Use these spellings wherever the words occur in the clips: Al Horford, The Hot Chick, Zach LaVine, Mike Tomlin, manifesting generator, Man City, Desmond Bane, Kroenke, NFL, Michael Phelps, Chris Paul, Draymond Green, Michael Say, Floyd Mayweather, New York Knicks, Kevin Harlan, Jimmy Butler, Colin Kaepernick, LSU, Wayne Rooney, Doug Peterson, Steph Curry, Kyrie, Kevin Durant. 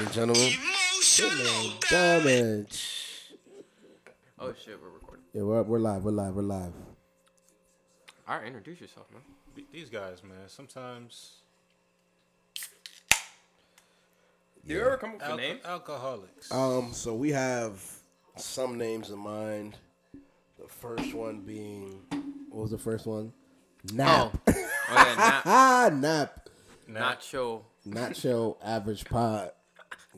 and gentlemen. Emotional damage. Oh shit, we're recording. Yeah, we're live. All right, introduce yourself, man. These guys, man. Sometimes. Yeah. You ever come up with names? Alcoholics. So we have some names in mind. The first one being, what was the first one? Nap. Oh, yeah, Nap. Nacho average pod.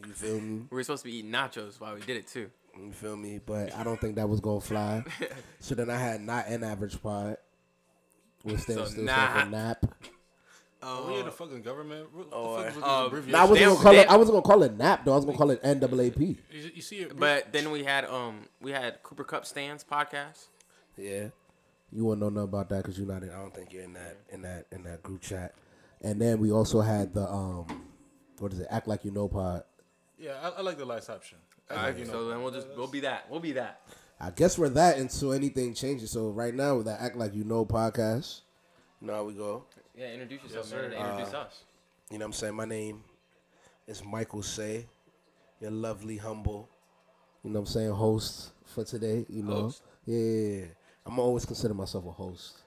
You feel me? We were supposed to be eating nachos while we did it too. You feel me? But I don't think that was gonna fly. So then I had not an average pod. We'll stand still for nap. Oh, we in the fucking government. I wasn't gonna call it nap though. I was gonna call it NAAP. You see it, but then we had Cooper Kupp Stands podcast. Yeah, you wouldn't know nothing about that because you're not in. I don't think you're in that group chat. And then we also had the Act Like You Know pod. Yeah, I like the last option. So then we'll be that. I guess we're that until anything changes. So right now with that Act Like You Know podcast. You know how we go. Yeah, introduce yourself, sir. Introduce us. You know what I'm saying? My name is Michael Say. Your lovely, humble, you know what I'm saying, host for today. You know, yeah. I'm always consider myself a host.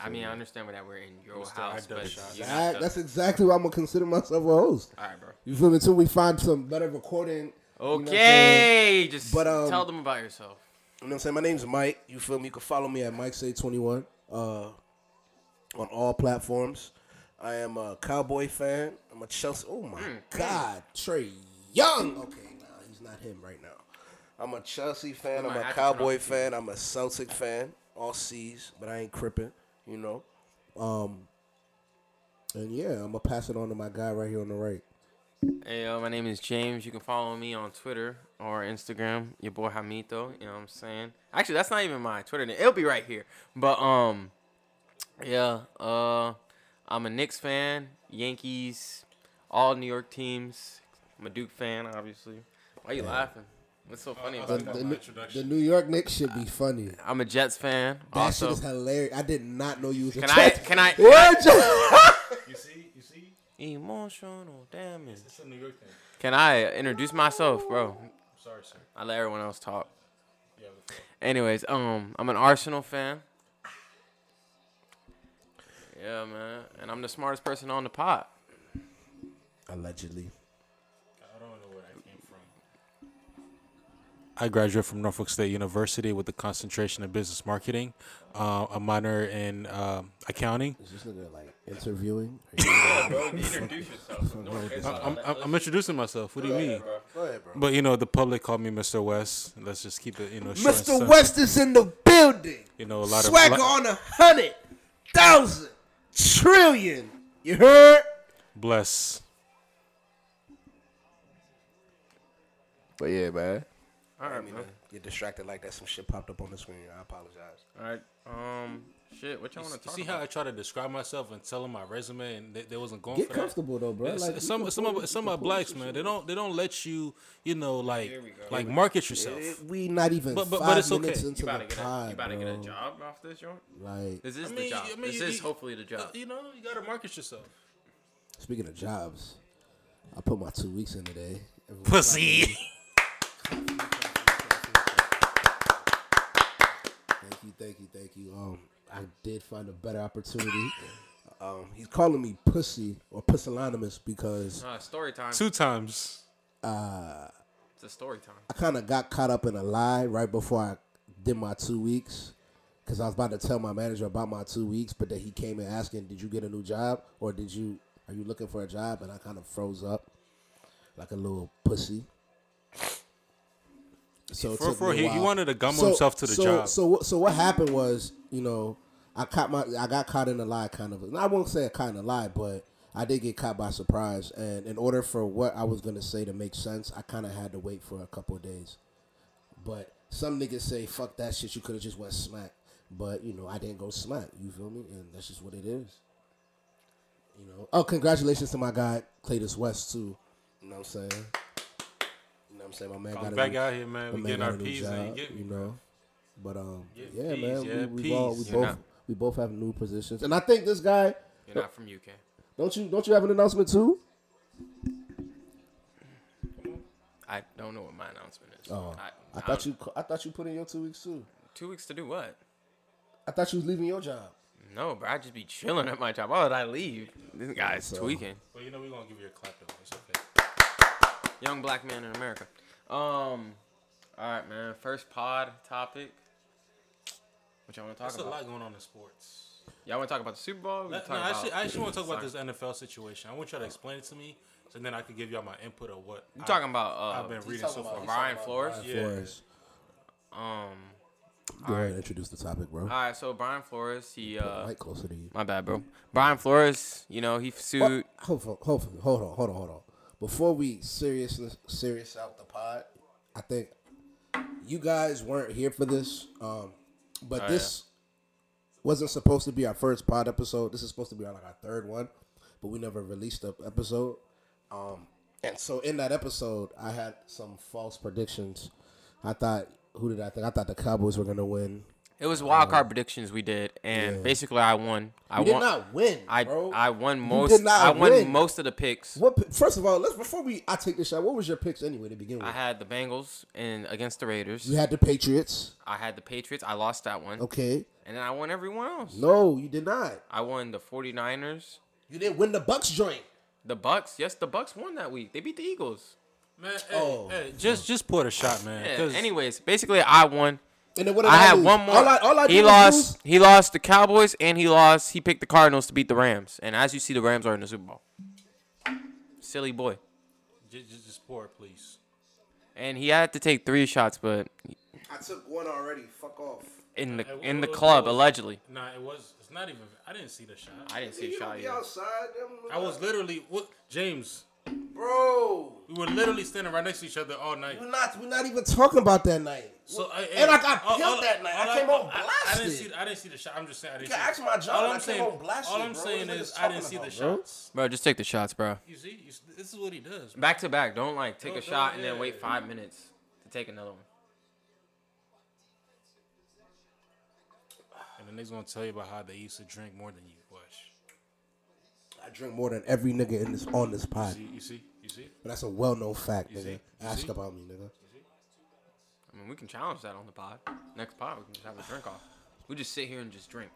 I mean, I understand that we're in your house, but that's exactly why I'm gonna consider myself a host. All right, bro. You feel me? Until we find some better recording. Okay, you know just tell them about yourself. You know what I'm saying? My name's Mike. You feel me? You can follow me at MikeSay21 on all platforms. I am a Cowboy fan. I'm a Chelsea. Oh my God, Trey Young. Okay, nah, he's not him right now. I'm a Chelsea fan. I'm a Cowboy fan. I'm a Celtic fan. All C's, but I ain't crippin'. You know, and yeah, I'm gonna pass it on to my guy right here on the right. Hey, my name is James. You can follow me on Twitter or Instagram. Your boy Hamito. You know what I'm saying? Actually, that's not even my Twitter name. It'll be right here. But I'm a Knicks fan, Yankees, all New York teams. I'm a Duke fan, obviously. Why are you laughing? What's so funny about the New York Knicks should be funny. I'm a Jets fan. That also. Shit is hilarious. I did not know you was a Jets fan. You see? Emotional damage. It's a New York thing. Can I introduce myself, bro? I'm sorry, sir. I let everyone else talk. Yeah, anyways, I'm an Arsenal fan. Yeah, man. And I'm the smartest person on the pod. Allegedly. I graduated from Norfolk State University with a concentration in business marketing, a minor in accounting. Is this nigga like interviewing? Bro, introduce yourself. I'm introducing myself. What do you mean? Go ahead, bro. But you know, the public called me Mr. West. Let's just keep it, you know. Mr. West is in the building. You know, a lot swagger of on 100,000 trillion. You heard? Bless. But yeah, man. All right, man. You're distracted like that. Some shit popped up on the screen. I apologize. All right. Shit. What y'all want to talk about? See how I try to describe myself and tell them my resume, and they wasn't going for that. Get comfortable though, bro. Like, some of blacks, man. They don't let you know, like market yourself. We not even. But it's okay. You about to get a job off this, y'all. Like the job. This is hopefully the job. You know, you gotta market yourself. Speaking of jobs, I put my 2 weeks in today. Pussy. Thank you. I did find a better opportunity. He's calling me pussy or pusillanimous because story time. 2 times. It's a story time. I kind of got caught up in a lie right before I did my 2 weeks because I was about to tell my manager about my 2 weeks, but then he came and asking, "Did you get a new job or are you looking for a job?" And I kind of froze up like a little pussy. So he wanted to gum himself to the job. So what happened was, you know, I got caught in a lie, kind of. And I won't say a kind of lie, but I did get caught by surprise. And in order for what I was gonna say to make sense, I kind of had to wait for a couple of days. But some niggas say, "Fuck that shit, you could have just went smack." But you know, I didn't go smack. You feel me? And that's just what it is. You know. Oh, congratulations to my guy Claytis West too. You know what I'm saying? I'm saying my man got back out here, man. We getting our P's, man. You know, but yeah, man. We both have new positions, and I think this guy. You're not from UK. Don't you have an announcement too? I don't know what my announcement is. I thought you put in your 2 weeks too. 2 weeks to do what? I thought you was leaving your job. No, bro. I just be chilling at my job. Why would I leave? This guy's tweaking. Well, you know we're gonna give you a clap. It's okay. Young black man in America. All right, man. First pod topic. What y'all want to talk about? There's a lot going on in sports. Y'all want to talk about the Super Bowl? I actually want to talk about this NFL situation. I want y'all to explain it to me, so then I can give y'all my input of what you talking about. I've been reading so far. Brian Flores. Go ahead and introduce the topic, bro. All right, so Brian Flores, he right closer to you. My bad, bro. Brian Flores, you know, he sued. Hold on. Before we serious out the pod, I think you guys weren't here for this, but this wasn't supposed to be our first pod episode. This is supposed to be our third one, but we never released the episode. And so in that episode, I had some false predictions. I thought the Cowboys were going to win. It was wild card predictions we did, and basically I won. You did not win, bro. I won most. I won most of the picks. First of all, before I take this shot, what was your picks anyway to begin with? I had the Bengals against the Raiders. You had the Patriots. I had the Patriots. I lost that one. Okay. And then I won everyone else. No, you did not. I won the 49ers. You didn't win the Bucks joint. The Bucks? Yes, the Bucks won that week. They beat the Eagles. Man, just pour the shot, man. Yeah. Anyways, basically, I won. And then what did I had lose? One more. He lost the Cowboys, and he picked the Cardinals to beat the Rams. And as you see, the Rams are in the Super Bowl. Silly boy. Just pour it, please. And he had to take three shots, but I took one already. Fuck off. In the club, allegedly. Nah, it's not even. I didn't see the shot. I didn't see the shot either. Outside, I was literally James. Bro, we were literally standing right next to each other all night. We're not even talking about that night. I got killed that night. I came home blasted. I didn't see the shot. I'm just saying. I didn't see. Ask my job. All I'm saying is I didn't see the shots. Bro, just take the shots, bro. You see, this is what he does. Bro. Back to back. Don't take a shot and then wait 5 minutes to take another one. And then they's gonna tell you about how they used to drink more than you. I drink more than every nigga on this pod. You see? But that's a well-known fact, nigga. Ask about me, nigga. I mean, we can challenge that on the pod. Next pod, we can just have a drink off. We just sit here and just drink.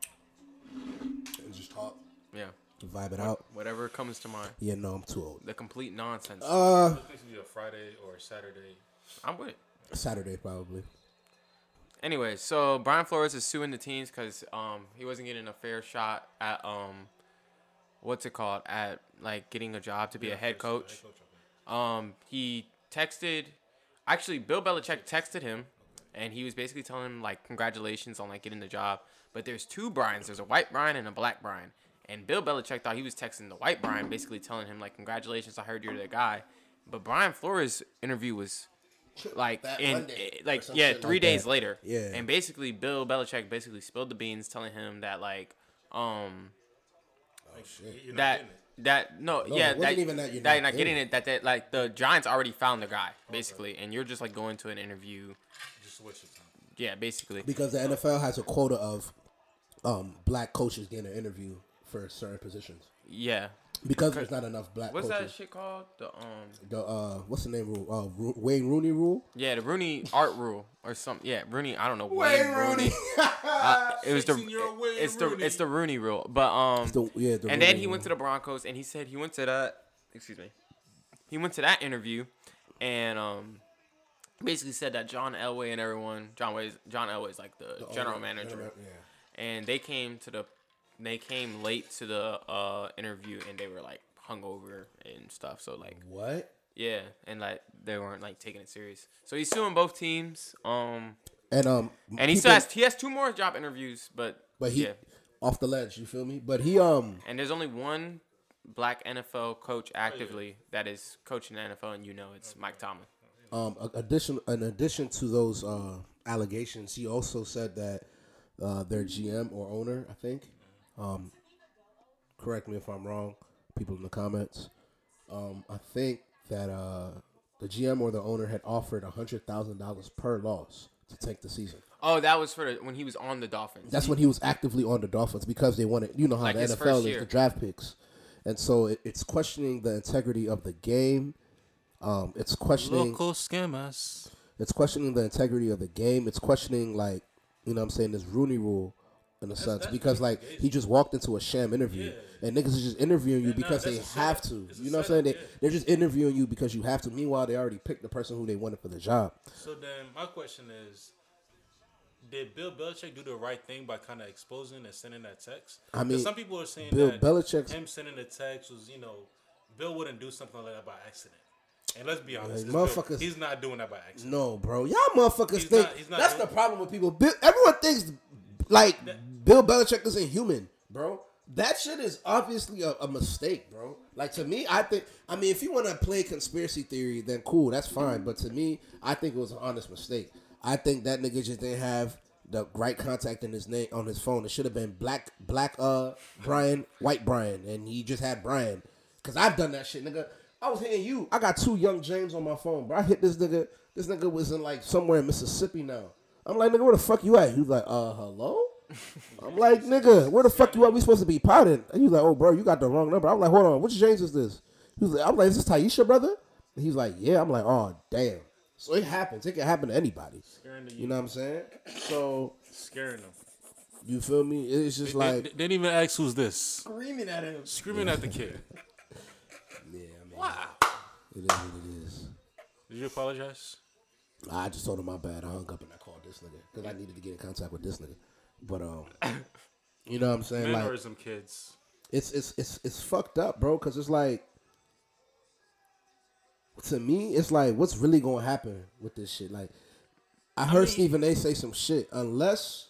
And just talk. Yeah. Vibe it out. Whatever comes to mind. Yeah, no, I'm too old. The complete nonsense. This should be a Friday or a Saturday. I'm with it. Saturday, probably. Anyway, so Brian Flores is suing the teams because he wasn't getting a fair shot at at like getting a job to be a head coach. He texted, actually Bill Belichick texted him, and he was basically telling him like congratulations on like getting the job. But there's two Brians. There's a white Brian and a black Brian. And Bill Belichick thought he was texting the white Brian, basically telling him like congratulations, I heard you're the guy. But Brian Flores' interview was like three days later. Yeah. And basically Bill Belichick spilled the beans, telling him that like that the Giants already found the guy basically, and you're just like going to an interview. Just waste your time. Yeah, basically. Because the NFL has a quota of black coaches getting an interview for certain positions. Yeah. Because there's not enough black coaches. What's that shit called? What's the name rule? Wayne Rooney rule? Yeah, the Rooney art rule or something. Yeah, Rooney, I don't know. Wayne Rooney. It's the Rooney rule. But he went to the Broncos and he said he went to that interview and basically said that John Elway and everyone, John Elway's like the general manager. Yeah. And They came late to the interview and they were like hungover and stuff. So like what? Yeah, and like they weren't like taking it serious. So he's suing both teams. And he still has two more job interviews, but off the ledge. You feel me? But he and there's only one black NFL coach actively that is coaching the NFL, and you know it's Mike Tomlin. In addition to those allegations, he also said that their GM or owner, I think. Correct me if I'm wrong, people in the comments. I think that the GM or the owner had offered $100,000 per loss to take the season. Oh, that was for when he was on the Dolphins. That's when he was actively on the Dolphins because they wanted, you know how like the NFL is the draft picks. And so it's questioning the integrity of the game It's questioning local scammers. It's questioning the integrity of the game. It's questioning, like, you know what I'm saying, this Rooney rule in a sense, because like he just walked into a sham interview, and niggas is just interviewing you because they have to. You know what I'm saying? They're just interviewing you because you have to. Meanwhile, they already picked the person who they wanted for the job. So then my question is, did Bill Belichick do the right thing by kind of exposing and sending that text? I mean, some people are saying Bill Belichick, him sending the text was, you know, Bill wouldn't do something like that by accident. And let's be honest, motherfuckers, he's not doing that by accident. No, bro. Y'all motherfuckers think that's the problem with people. Everyone thinks, like, Bill Belichick isn't human, bro. That shit is obviously a mistake, bro. Like, to me, I think... I mean, if you want to play conspiracy theory, then cool, that's fine. But to me, I think it was an honest mistake. I think that nigga just didn't have the right contact in his name on his phone. It should have been black Brian, white Brian, and he just had Brian. Because I've done that shit, nigga. I was hitting you. I got two Young James on my phone, bro. I hit this nigga. This nigga was in, like, somewhere in Mississippi now. I'm like, nigga, where the fuck you at? He was like, hello? I'm like, nigga, where the fuck you at? We supposed to be potted. And he was like, oh, bro, you got the wrong number. I'm like, hold on, which James is this? He was like, I'm like, is this Taisha, brother? And he's like, yeah. I'm like, oh, damn. So it happens. It can happen to anybody. You know what I'm saying? So scaring them. You feel me? It's just like they didn't even ask who's this. Screaming at him. Screaming at the kid. Yeah, I mean, wow. It is what it is. Did you apologize? I just told him my bad. I hung up and I called this nigga because I needed to get in contact with this nigga. But you know what I'm saying? Mannerism, like, kids. It's fucked up, bro. Because it's like, to me, it's like, what's really gonna happen with this shit? Like, I heard Stephen A. say some shit. Unless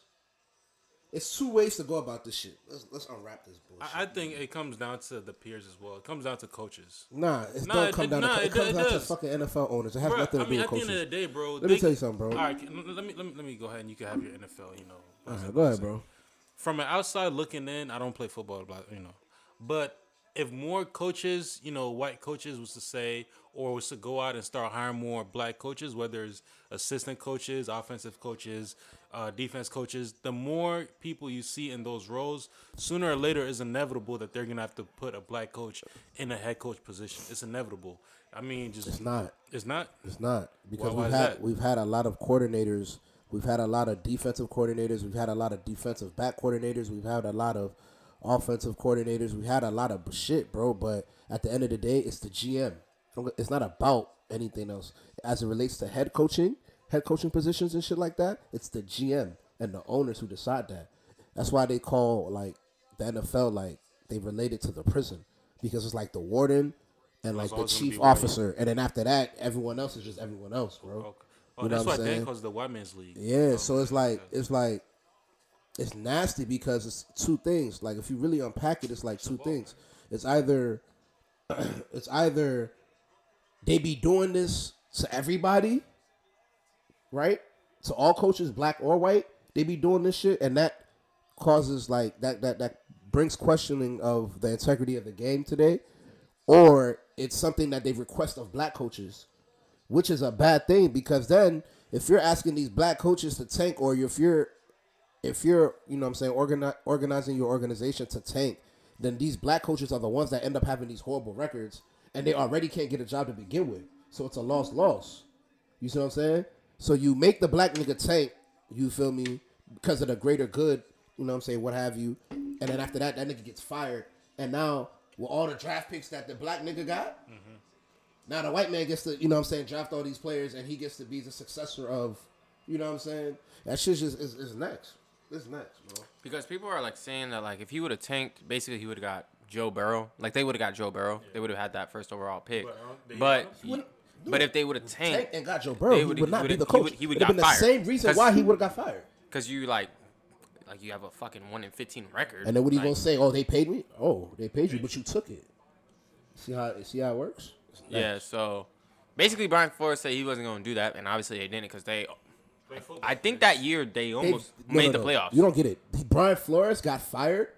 it's two ways to go about this shit. Let's unwrap this bullshit. I think it comes down to the peers as well. It comes down to coaches. Nah, it comes down to fucking NFL owners. It has nothing to do with coaches. At the end of the day, bro. Let me tell you something, bro. All right, let me go ahead and you can have your NFL. You know. All right, go ahead, bro. From an outside looking in, I don't play football, you know, but if more coaches, you know, white coaches was to say, or was to go out and start hiring more black coaches, whether it's assistant coaches, offensive coaches, defense coaches, the more people you see in those roles, sooner or later it's inevitable that they're going to have to put a black coach in a head coach position. It's inevitable. I mean, just... It's not. It's not? It's not. Because we've had a lot of coordinators. We've had a lot of defensive coordinators. We've had a lot of defensive back coordinators. We've had a lot of offensive coordinators. We had a lot of shit, bro, but at the end of the day, it's the GM. It's not about anything else. As it relates to head coaching positions and shit like that, it's the GM and the owners who decide that. That's why they call, like, the NFL, like, they relate it to the prison, because it's like the warden and, like, the chief officer, and then after that, everyone else is just everyone else, bro. Okay. Oh, you know that's why Dan calls the white man's league. Yeah, so it's like it's nasty because it's two things. Like, if you really unpack it, it's like two things. It's either they be doing this to everybody, right? To all coaches, black or white, they be doing this shit, and that causes, like, that brings questioning of the integrity of the game today, or it's something that they request of black coaches, which is a bad thing, because then if you're asking these black coaches to tank, or if you're, you know what I'm saying, organizing your organization to tank, then these black coaches are the ones that end up having these horrible records, and they already can't get a job to begin with. So it's a loss. You see what I'm saying? So you make the black nigga tank, you feel me, because of the greater good, you know what I'm saying, what have you. And then after that, that nigga gets fired. And now, with all the draft picks that the black nigga got, mm-hmm. Now the white man gets to, you know what I'm saying, draft all these players, and he gets to be the successor of, you know what I'm saying? That shit just is next. It's nuts, bro. Because people are, like, saying that, like, if he would have tanked, basically he would have got Joe Burrow. Like, they would have got Joe Burrow. Yeah. They would have had that first overall pick. But if they would have tanked and got Joe Burrow, he would not be the coach. He would have been fired. The same reason why he would have got fired. Because you, like you have a fucking 1-15 record. And then what are you gonna say? Oh, they paid me. Oh, they paid you, but you took it. See how it works. Yeah. So basically, Brian Flores said he wasn't gonna do that, and obviously they didn't because they. I think that year they almost made the playoffs. You don't get it. Brian Flores got fired.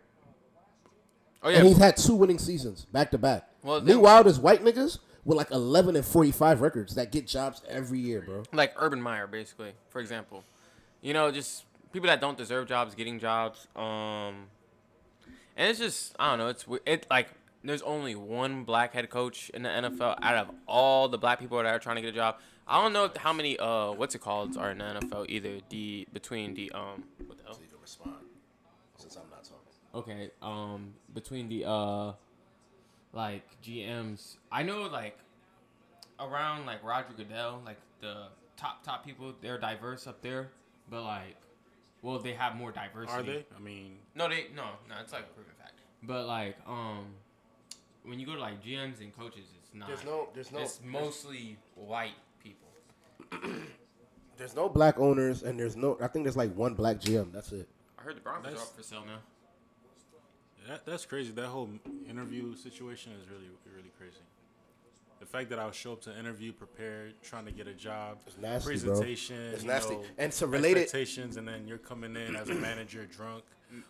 Oh yeah, and he's had two winning seasons back to back. Well, meanwhile, there's white niggas with like 11 and 45 records that get jobs every year, bro. Like Urban Meyer, basically, for example. You know, just people that don't deserve jobs getting jobs. And it's just I don't know. It's like there's only one black head coach in the NFL out of all the black people that are trying to get a job. I don't know how many are in the NFL either. What the hell? So you can respond since I'm not talking. Okay, between the like GMs, I know like around like Roger Goodell, like the top people, they're diverse up there, but like, well, they have more diversity. Are they? I mean, no, it's like a proven fact. But like, when you go to like GMs and coaches, it's not. It's mostly white people. There's no black owners, and there's no. I think there's like one black GM. That's it. I heard the Broncos are up for sale now. That's crazy. That whole interview situation is really, really crazy. The fact that I'll show up to interview prepared, trying to get a job, it's nasty, presentation, bro. It's nasty. And to relate it, expectations, and then you're coming in as a manager drunk,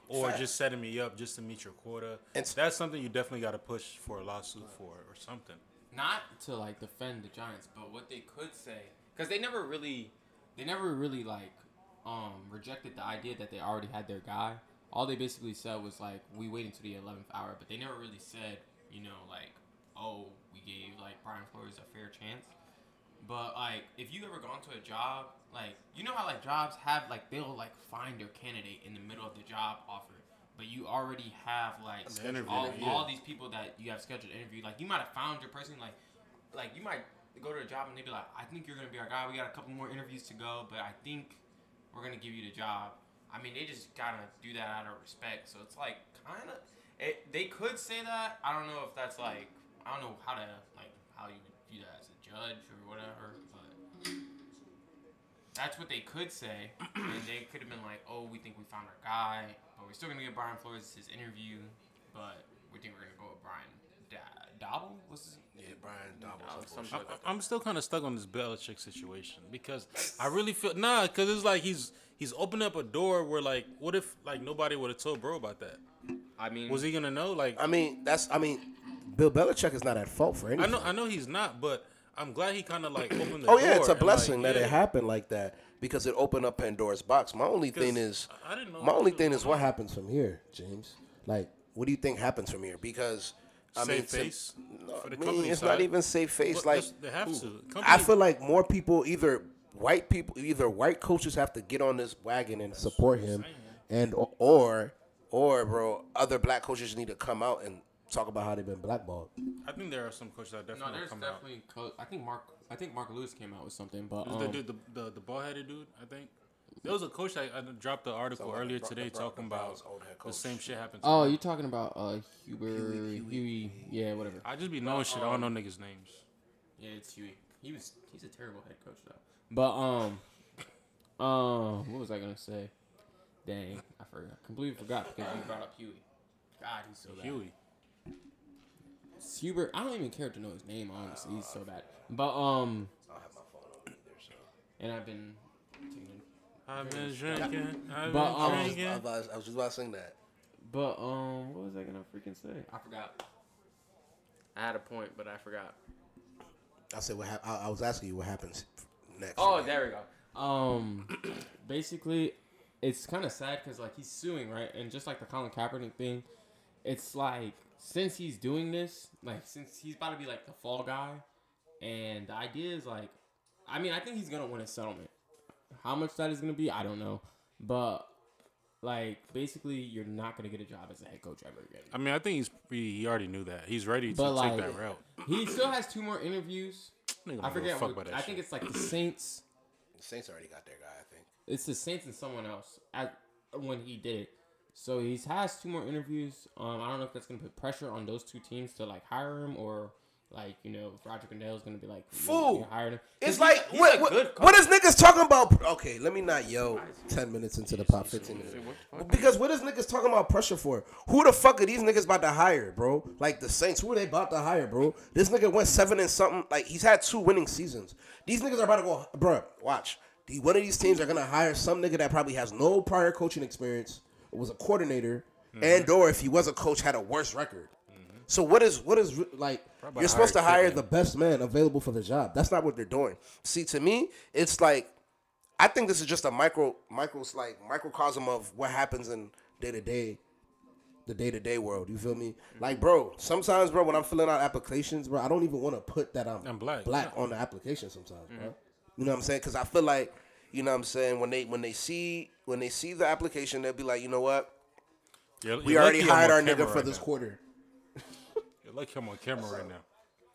or just setting me up just to meet your quota. That's something you definitely got to push for a lawsuit for or something. Not to like defend the Giants, but what they could say, because they never really like rejected the idea that they already had their guy. All they basically said was like, we wait until the 11th hour, but they never really said, you know, like, oh, we gave like Brian Flores a fair chance. But like, if you ever gone to a job, like, you know how like jobs have like they'll like find their candidate in the middle of the job offer, but you already have like all these people that you have scheduled to interview. Like, you might have found your person. Like you might go to a job and they be like, I think you're gonna be our guy. We got a couple more interviews to go, but I think we're gonna give you the job. I mean, they just gotta do that out of respect. So it's like kind of, they could say that. I don't know if that's like, I don't know how to like how you would do that as a judge or whatever, but that's what they could say. And they could have been like, oh, we think we found our guy, but we're still gonna give Brian Flores his interview, but we think we're gonna go with Brian Dabble. What's his name? Yeah, Brian Dabble. I'm still kind of stuck on this Belichick situation because I really feel because it's like he's opened up a door where like, what if like nobody would have told Bro about that? I mean, was he gonna know? Like, Bill Belichick is not at fault for anything. I know he's not, but I'm glad he kind of like opened the door. Oh yeah, it's a blessing that it happened like that because it opened up Pandora's box. My only thing is, what happens from here, James. Like, what do you think happens from here? Because it's not even safe face. Well, like they have to. I feel like more people, either white coaches have to get on this wagon and support him, and or bro, other black coaches need to come out and talk about how they've been blackballed. I think there are some coaches that definitely come out. I think Mark Lewis came out with something, but the bald-headed dude. I think there was a coach that I dropped the article earlier today talking about the same shit happened. Oh, you're talking about Huey, yeah, whatever. I just be knowing shit. I don't know niggas' names. Yeah, it's Huey. He's a terrible head coach though. But what was I gonna say? Dang, I forgot. Completely forgot because you brought up Huey. God, he's so bad. Huey. Hubert, I don't even care to know his name, honestly. He's so bad. But, I don't have my phone on either, so. And I've been drinking. I was just about to sing that. But, what was I going to freaking say? I forgot. I had a point, but I forgot. I said, I was asking you what happens next. Oh, right? There we go. Basically, it's kind of sad because, like, he's suing, right? And just like the Colin Kaepernick thing, it's like, since he's doing this, like, since he's about to be, like, the fall guy, and the idea is, like, I mean, I think he's going to win a settlement. How much that is going to be, I don't know. But, like, basically, you're not going to get a job as a head coach ever again. I mean, I think he already knew that. He's ready to take that route. He still has 2 more interviews. I forget. I think it's, like, the Saints. The Saints already got their guy, I think. It's the Saints and someone else when he did it. So he has 2 more interviews. I don't know if that's gonna put pressure on those 2 teams to like hire him or like, you know, if Roger Goodell is gonna be like, fool, hire him. It's like what is niggas talking about? Okay, let me not 10 minutes into the pop 15 minutes. Because what is niggas talking about pressure for? Who the fuck are these niggas about to hire, bro? Like the Saints, who are they about to hire, bro? This nigga went 7 and something. Like he's had 2 winning seasons. These niggas are about to go, bro. Watch, one of these teams are gonna hire some nigga that probably has no prior coaching experience. Was a coordinator, and or if he was a coach, had a worse record. Mm-hmm. So what is like? Probably you're supposed to hire the best man available for the job. That's not what they're doing. See, to me, it's like I think this is just a microcosm of what happens in day to day the day-to-day world. You feel me? Like, bro, sometimes, bro, when I'm filling out applications, bro, I don't even want to put that I'm black on the application sometimes, bro. You know what I'm saying? Because I feel like, you know what I'm saying, when they see the application, they'll be like, you know what? We already hired our nigga for this quarter. You're like him on camera right now.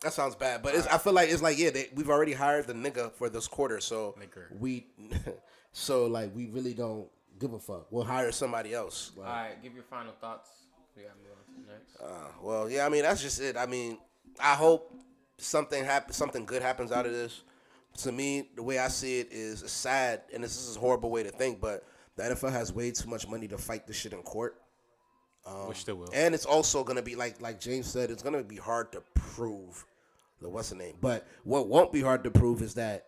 That sounds bad, but I feel like it's like, yeah, we've already hired the nigga for this quarter, so we really don't give a fuck. We'll hire somebody else. Like, all right, give your final thoughts. We gotta move on to the next. Well, yeah, I mean, that's just it. I mean, I hope something good happens out of this. To me, the way I see it is sad, and this is a horrible way to think, but the NFL has way too much money to fight this shit in court. Which they will. And it's also going to be, like James said, it's going to be hard to prove But what won't be hard to prove is that,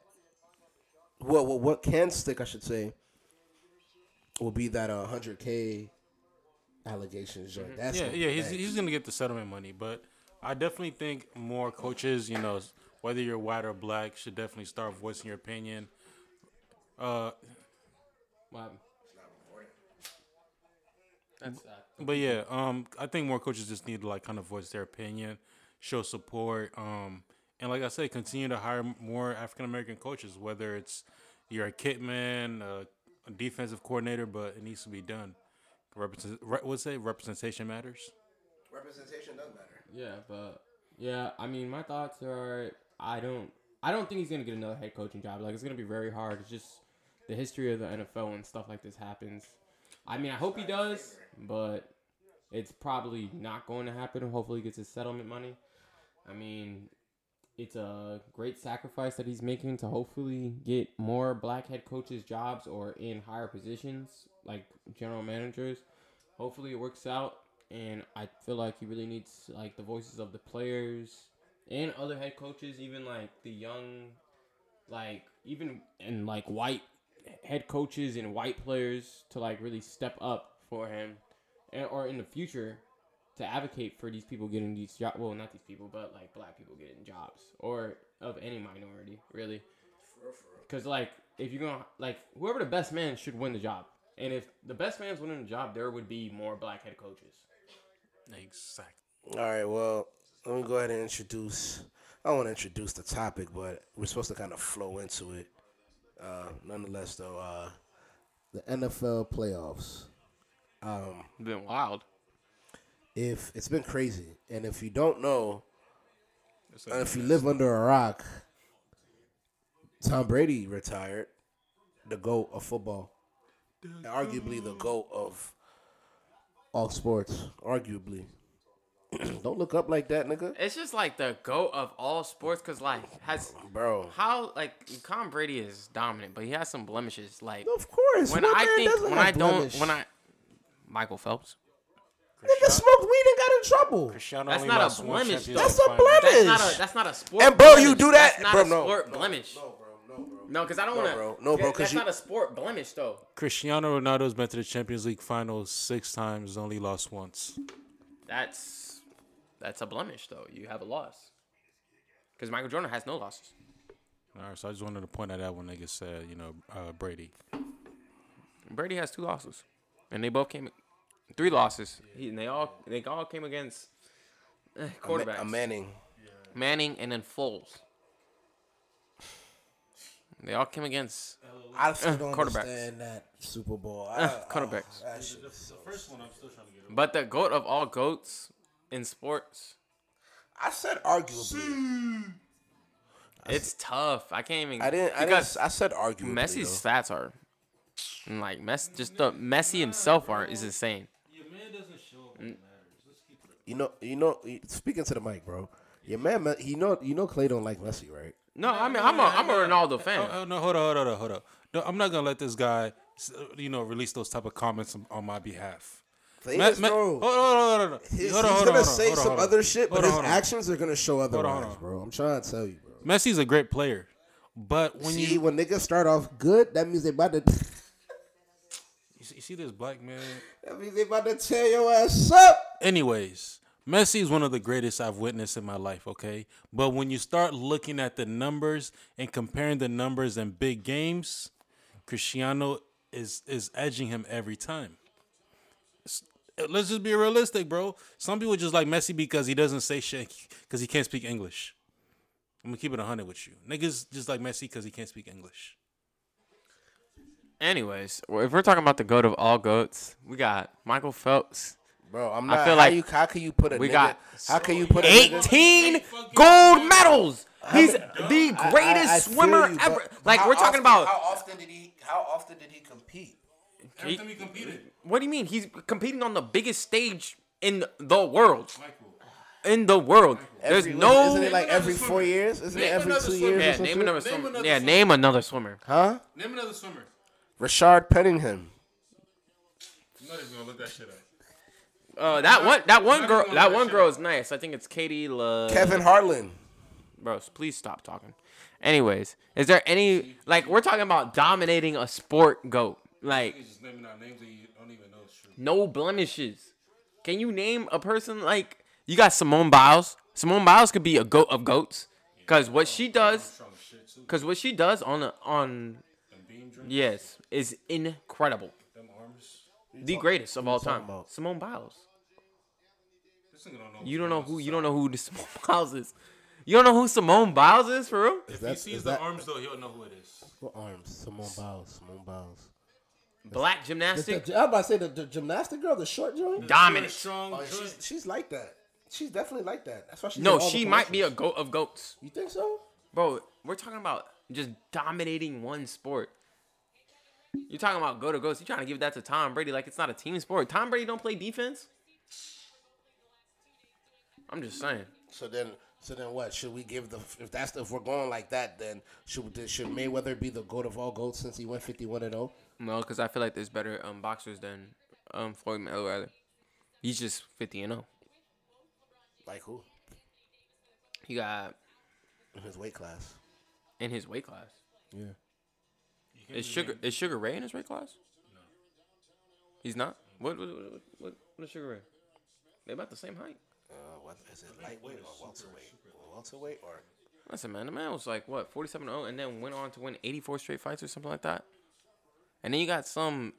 what can stick, I should say, will be that $100K allegations joint. He's going to get the settlement money, but I definitely think more coaches, you know, whether you're white or black, should definitely start voicing your opinion. What? That's sad. But yeah, I think more coaches just need to kind of voice their opinion, show support, and like I said, continue to hire more African American coaches. Whether it's you're a kit man, a defensive coordinator, but it needs to be done. Representation matters. Representation does matter. Yeah, but yeah, I mean, my thoughts are I don't think he's gonna get another head coaching job. Like, it's gonna be very hard. It's just the history of the NFL when stuff like this happens. I mean, I hope he does, but it's probably not going to happen. Hopefully he gets his settlement money. I mean, it's a great sacrifice that he's making to hopefully get more black head coaches jobs or in higher positions like general managers. Hopefully it works out. And I feel like he really needs the voices of the players and other head coaches, even the young, even and white head coaches and white players to really step up for him, or in the future to advocate for these people getting these jobs. Well, not these people, but black people getting jobs or of any minority, really. Because if you're gonna whoever the best man should win the job, and if the best man's winning the job, there would be more black head coaches. Exactly. All right, well, let me go ahead and introduce. I don't want to introduce the topic, but we're supposed to kind of flow into it. Nonetheless, though, the NFL playoffs. Been wild. If it's been crazy, and if you don't know, if you live under a rock, Tom Brady retired, the GOAT of football, and arguably the GOAT of all sports, arguably. Don't look up like that, nigga. It's just the GOAT of all sports, because Tom Brady is dominant, but he has some blemishes. Of course, Michael Phelps. Nigga smoked weed and got in trouble. That's not a blemish. That's a blemish. That's not a sport. And bro, blemish. You do that? That's not a sport blemish. No, because I don't want to. No, bro. That's not a sport blemish, though. Cristiano Ronaldo's been to the Champions League finals 6 times, only lost once. That's a blemish, though. You have a loss. Because Michael Jordan has no losses. All right, so I just wanted to point out that when niggas said, Brady. Brady has 2 losses, and they both came 3 losses. They all came against quarterbacks. Manning. Yeah. Manning and then Foles. They all came against I still don't understand that Super Bowl. Quarterbacks. The first one I'm still trying to get over. But the GOAT of all GOATs in sports. I said arguably. It's tough. I can't even. I said arguably. Messi's stats are. Messi himself is insane. Your man doesn't show up when it matters. Let's keep it. Speaking to the mic, bro. Your man, Clay don't like Messi, right? No, I mean, I'm a Ronaldo fan. Oh, no, hold up. No, I'm not going to let this guy, release those type of comments on my behalf. Hold on. He's going to say some other shit, but his actions are going to show otherwise, bro. I'm trying to tell you, bro. Messi's a great player, but when niggas start off good, that means they about to... You see this black man? That means they about to tear your ass up. Anyways... Messi is one of the greatest I've witnessed in my life, okay? But when you start looking at the numbers and comparing the numbers in big games, Cristiano is edging him every time. let's just be realistic, bro. Some people just like Messi because he doesn't say shit because he can't speak English. I'm gonna keep it 100 with you. Niggas just like Messi because he can't speak English. Anyways, if we're talking about the GOAT of all GOATs, we got Michael Phelps. Bro, I'm not. I feel like how can you put a? We nigga, got. How can you put 18 a gold medals? He's the greatest swimmer you, ever. Like we're talking about. How often did he compete? Every time he competed. What do you mean? He's competing on the biggest stage in the world. In the world, there's no. Isn't it like every 4 years? Isn't it every 2 years? Yeah, name another swimmer. Yeah, name another swimmer. Huh? Name another swimmer. Rashard Pennington. I'm not even gonna look that shit up. That one girl is nice. I think it's Katie La. Kevin Harlan. Bro, please stop talking. Anyways, is there any we're talking about dominating a sport GOAT? Like you just naming out names that you don't even know it's true. No blemishes. Can you name a person like you got Simone Biles? Simone Biles could be a GOAT of GOATs because what she does on yes is incredible. Them arms. The greatest of all time, Simone Biles. You don't know who Simone Biles is. You don't know who Simone Biles is, for real? If he sees the arms, though, he'll know who it is. What arms? Simone Biles. Black gymnastic. I'm about to say the gymnastic girl, the short joint. Dominant. Strong. Oh, she's like that. She's definitely like that. That's why she's no, she might be a GOAT of GOATs. You think so? Bro, we're talking about just dominating one sport. You're talking about GOAT of GOATs. You're trying to give that to Tom Brady like it's not a team sport. Tom Brady don't play defense. I'm just saying. So then what? Should we give the if we're going like that, then should Mayweather be the GOAT of all GOATs since he went 51-0? No, because I feel like there's better boxers than Floyd Mayweather. He's just 50-0. Like who? You got in his weight class. Yeah. Is Sugar Ray in his weight class? No. He's not? What is Sugar Ray? They're about the same height. What is it, lightweight or welterweight? Welterweight or? Listen, man, the man was 47-0 and then went on to win 84 straight fights or something like that. And then you got some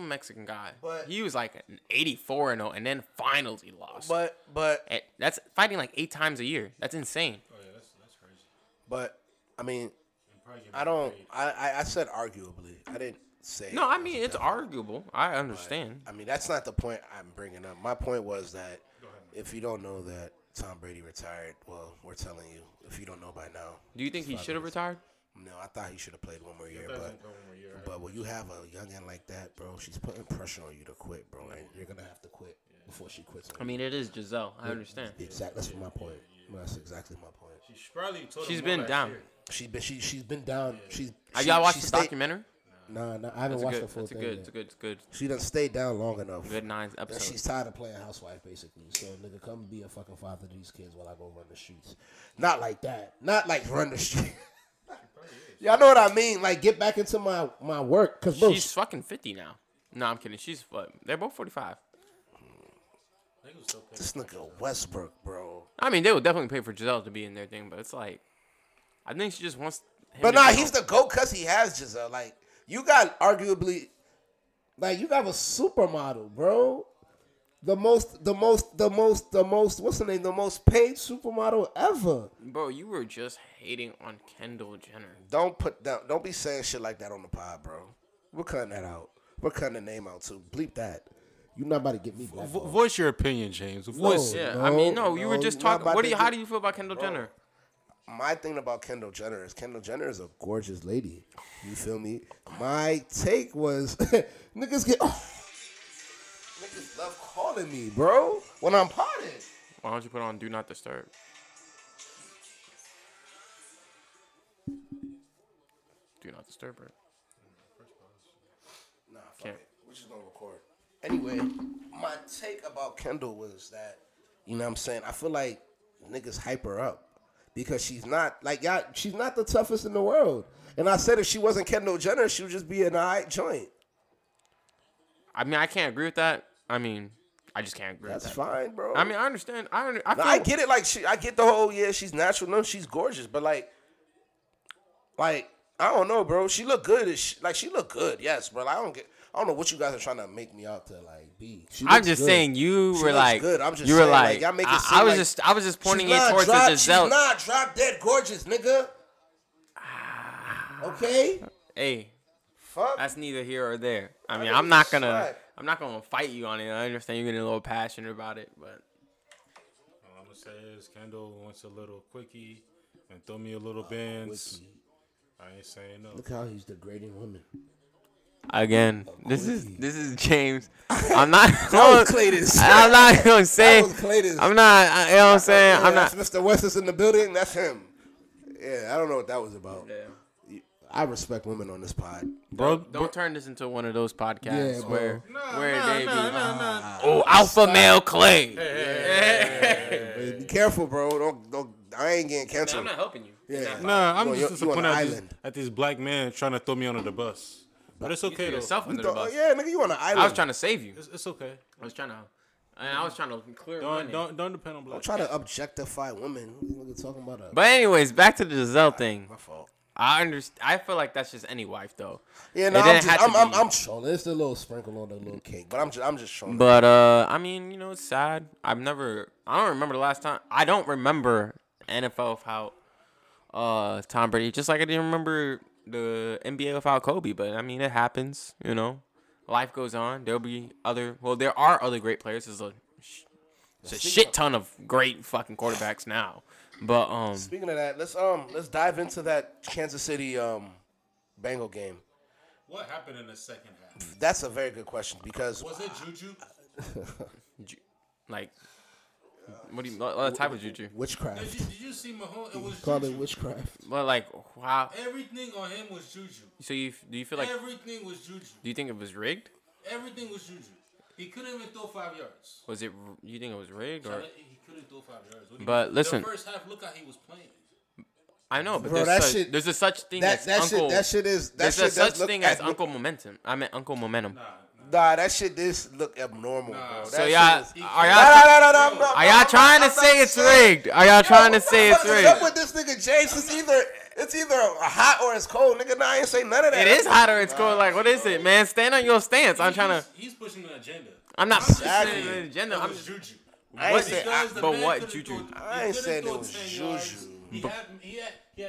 Mexican guy. But he was like an 84-0 and then finals he lost. But and that's fighting like 8 times a year. That's insane. Oh yeah, that's crazy. But I mean, I don't. I said arguably. I didn't say. No, I mean it's arguable. I understand. But, I mean that's not the point I'm bringing up. My point was that if you don't know that Tom Brady retired, well, we're telling you. If you don't know by now, do you think he should have retired? No, I thought he should have played one more year. But when you have a youngin like that, bro, she's putting pressure on you to quit, bro. And you're gonna have to quit before she quits. I mean, it is Giselle. I understand. Exactly. That's my point. That's exactly my point. She's probably. She's been down. She's been down. Have y'all watched the documentary? No, I haven't watched the full thing. It's good. She done stayed down long enough. Good 9 episodes. She's tired of playing housewife, basically. So, nigga, come be a fucking father to these kids while I go run the streets. Not like that. Not like run the street. Y'all know what I mean? Like, get back into my work. Cause, bro, she's fucking 50 now. No, I'm kidding. They're both 45. This nigga Westbrook, bro. I mean, they would definitely pay for Giselle to be in their thing, but it's like, I think she just wants. But nah, he's the GOAT because he has Giselle. Like, you got arguably, like, you got a supermodel, bro. The most, what's her name? The most paid supermodel ever. Bro, you were just hating on Kendall Jenner. Don't be saying shit like that on the pod, bro. We're cutting that out. We're cutting the name out too. Bleep that. You're not about to get me blackballed. Voice your opinion, James. Voice. No, yeah, no, I mean, no, you were just talking. How do you feel about Kendall Jenner? My thing about Kendall Jenner is a gorgeous lady. You feel me? My take was niggas love calling me, bro, when I'm potted. Why don't you put on Do Not Disturb? Do Not Disturb her. Nah, fuck it. We're just gonna record. Anyway, my take about Kendall was that, you know what I'm saying, I feel like niggas hype her up. Because she's not she's not the toughest in the world. And I said if she wasn't Kendall Jenner, she would just be an alright joint. I mean, I can't agree with that. I mean, I just can't agree with that. That's fine, bro. I mean, I understand. I get it. Like, I get the whole she's natural. No, she's gorgeous. But like, I don't know, bro. She looked good. She looked good. Yes, bro. Like, I don't know what you guys are trying to make me out to like be. I'm just saying you were like good. I'm just you were like y'all make it seem I was just pointing it towards the Giselle. She's not drop dead gorgeous, nigga. Okay. Hey. Fuck. That's neither here or there. I mean, I'm not gonna fight you on it. I understand you're getting a little passionate about it, but all I'm gonna say is Kendall wants a little quickie and throw me a little bands. I ain't saying no. Look how he's degrading women. Again, this is James. I'm not. I'm not gonna say. You know what I'm saying? I'm not. Mr. West is in the building. That's him. Yeah, I don't know what that was about. Yeah. I respect women on this pod, bro. Don't turn this into one of those podcasts where they be alpha male Clay. Hey. Be careful, bro. Don't. I ain't getting canceled. I'm not helping you. Yeah. Nah, I'm just disappointed at this black man trying to throw me under the bus. But it's okay, though. Yourself under the bus. Yeah, nigga, you on an island. I was trying to save you. It's okay. I was trying to clear money. Don't depend on black. Don't try to objectify women. We're talking about But anyways, back to the Giselle thing. My fault. I understand. I feel like that's just any wife, though. Yeah, no, I'm showing. It's a little sprinkle on the little cake, but I'm just showing. But I mean, you know, it's sad. I don't remember the last time. I don't remember NFL without Tom Brady. Just like I didn't remember the NBA without Kobe, but I mean it happens, you know. Life goes on. There are other great players. There's a shit ton of great fucking quarterbacks now. But speaking of that, let's dive into that Kansas City Bengal game. What happened in the second half? That's a very good question because was it juju? Like what do you what type of juju? Witchcraft. Did you see Mahomes? It was called it witchcraft. But like, wow. Everything on him was juju. So do you feel like everything was juju? Do you think it was rigged? Everything was juju. He couldn't even throw 5 yards. Was it? You think it was rigged or? He couldn't throw 5 yards. But listen, the first half, look how he was playing. I know, but there's a such thing as uncle. That shit is. There's a such thing as uncle momentum. I meant uncle momentum. Nah, that shit does look abnormal, bro. So are y'all trying to say it's rigged? Are y'all trying to say it's rigged? What's up with this nigga James? It's either hot or it's cold, nigga. Nah, I ain't say none of that. It is hot or it's cold. Like, what is it, man? Stand on your stance. I'm trying to. He's pushing an agenda. I'm not pushing an agenda. I'm just juju. But what juju? I ain't saying it was juju. He had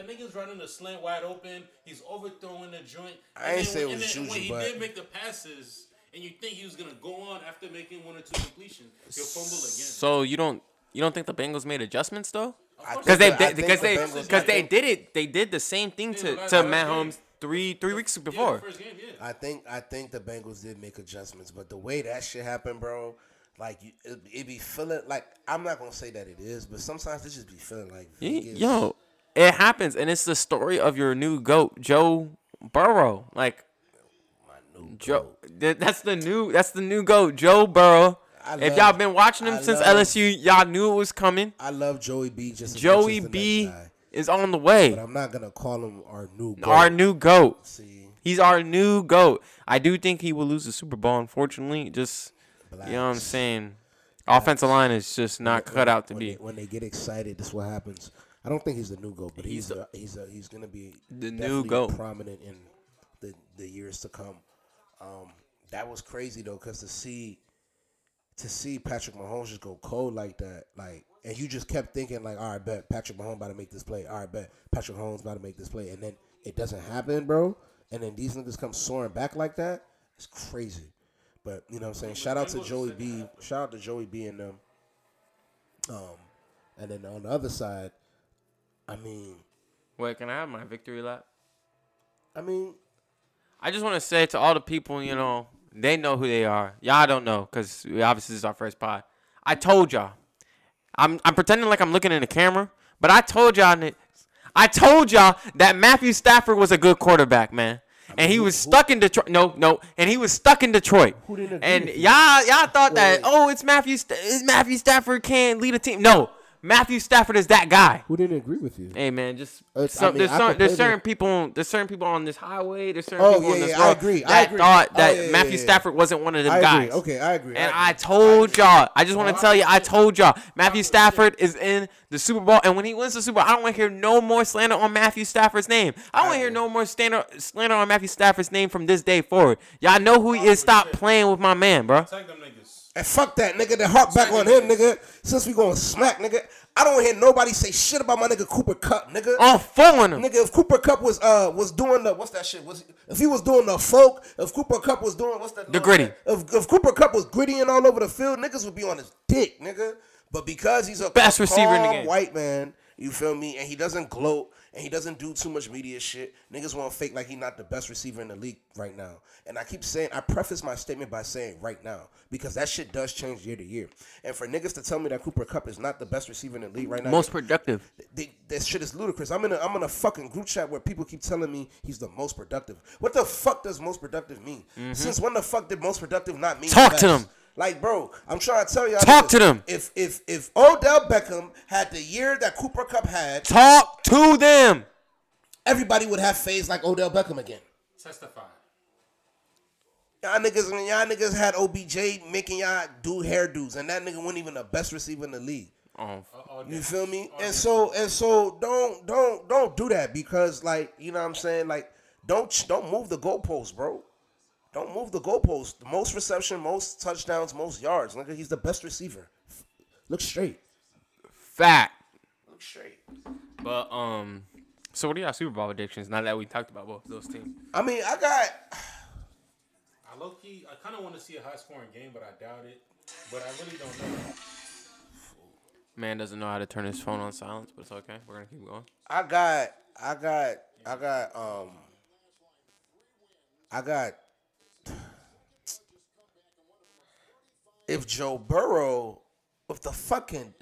niggas running the slant wide open. He's overthrowing the joint. I ain't say it was juju, but when he did make the passes. And you think he was gonna go on after making one or two completions? He'll fumble again. So you don't think the Bengals made adjustments though? Because they did it. They did the same thing to Mahomes three weeks before. The first game, yeah. I think the Bengals did make adjustments, but the way that shit happened, bro, like it be feeling like I'm not gonna say that it is, but sometimes it just be feeling like Vegas. Yo, it happens, and it's the story of your new GOAT, Joe Burrow, like. Joe, that's the new GOAT, Joe Burrow. If y'all been watching him since LSU, y'all knew it was coming. I love Joey B. Joey B is on the way. But I'm not gonna call him our new GOAT. Our new GOAT. See, he's our new GOAT. I do think he will lose the Super Bowl, unfortunately. Just Blacks. You know what I'm saying. Blacks. Offensive line is just not cut out to be. When they get excited, that's what happens. I don't think he's the new GOAT, but he's gonna be the new GOAT, prominent in the years to come. That was crazy though, cause to see Patrick Mahomes just go cold like that, like, and you just kept thinking like, all right, bet Patrick Mahomes about to make this play. All right, bet Patrick Mahomes about to make this play, and then it doesn't happen, bro. And then these niggas come soaring back like that. It's crazy, but you know what I'm saying. Shout out to Joey B. Shout out to Joey B. and them. And then on the other side, I mean, wait, can I have my victory lap? I mean. I just want to say to all the people, you know, they know who they are. Y'all don't know because obviously this is our first pod. I told y'all. I'm pretending like I'm looking in the camera, but I told y'all that Matthew Stafford was a good quarterback, man. And he was stuck in Detroit. No. And he was stuck in Detroit. Who didn't agree? And y'all thought that, oh, it's Matthew Stafford can't lead a team. No. Matthew Stafford is that guy. Who didn't agree with you? Hey man, just there's certain people on this highway. There's certain people on this road. I agree. Matthew Stafford wasn't one of them guys. Okay, I agree. And I told y'all, Matthew Stafford is in the Super Bowl, and when he wins the Super Bowl, I don't want to hear no more slander on Matthew Stafford's name. I don't want to hear no more slander on Matthew Stafford's name from this day forward. Y'all know who he is. Stop playing with my man, bro. Take them niggas. And fuck that, nigga. They harp back on him, nigga. Since we going smack, nigga. I don't hear nobody say shit about my nigga Cooper Kupp, nigga. I'm fooling him. Nigga, if Cooper Kupp was doing the, what's that shit? If he was doing the folk, if Cooper Kupp was doing, what's that? The gritty. If Cooper Kupp was gritty and all over the field, niggas would be on his dick, nigga. But because he's a best receiver in the game, white man, you feel me? And he doesn't gloat. And he doesn't do too much media shit. Niggas want to fake like he not the best receiver in the league right now. And I keep saying, I preface my statement by saying right now, because that shit does change year to year. And for niggas to tell me that Cooper Kupp is not the best receiver in the league right now. Most productive. That shit is ludicrous. I'm in a fucking group chat where people keep telling me he's the most productive. What the fuck does most productive mean? Mm-hmm. Since when the fuck did most productive not mean talk to them? Like, bro, I'm trying to tell y'all. Talk to them. If Odell Beckham had the year that Cooper Kupp had. Talk to them. Everybody would have phase like Odell Beckham again. Testify. Y'all niggas had OBJ making y'all do hairdos, and that nigga wasn't even the best receiver in the league. You feel me? And so don't do that because, like, you know what I'm saying? Like, don't move the goalposts, bro. Don't move the goalpost. Most reception, most touchdowns, most yards. Nigga, he's the best receiver. Look straight. Fact. Look straight. But so what are y'all Super Bowl predictions? Now that we talked about both those teams. I mean, I kind of want to see a high scoring game, but I doubt it. But I really don't know. Man doesn't know how to turn his phone on silence, but it's okay. We're gonna keep going. I got. If Joe Burrow, with the fucking,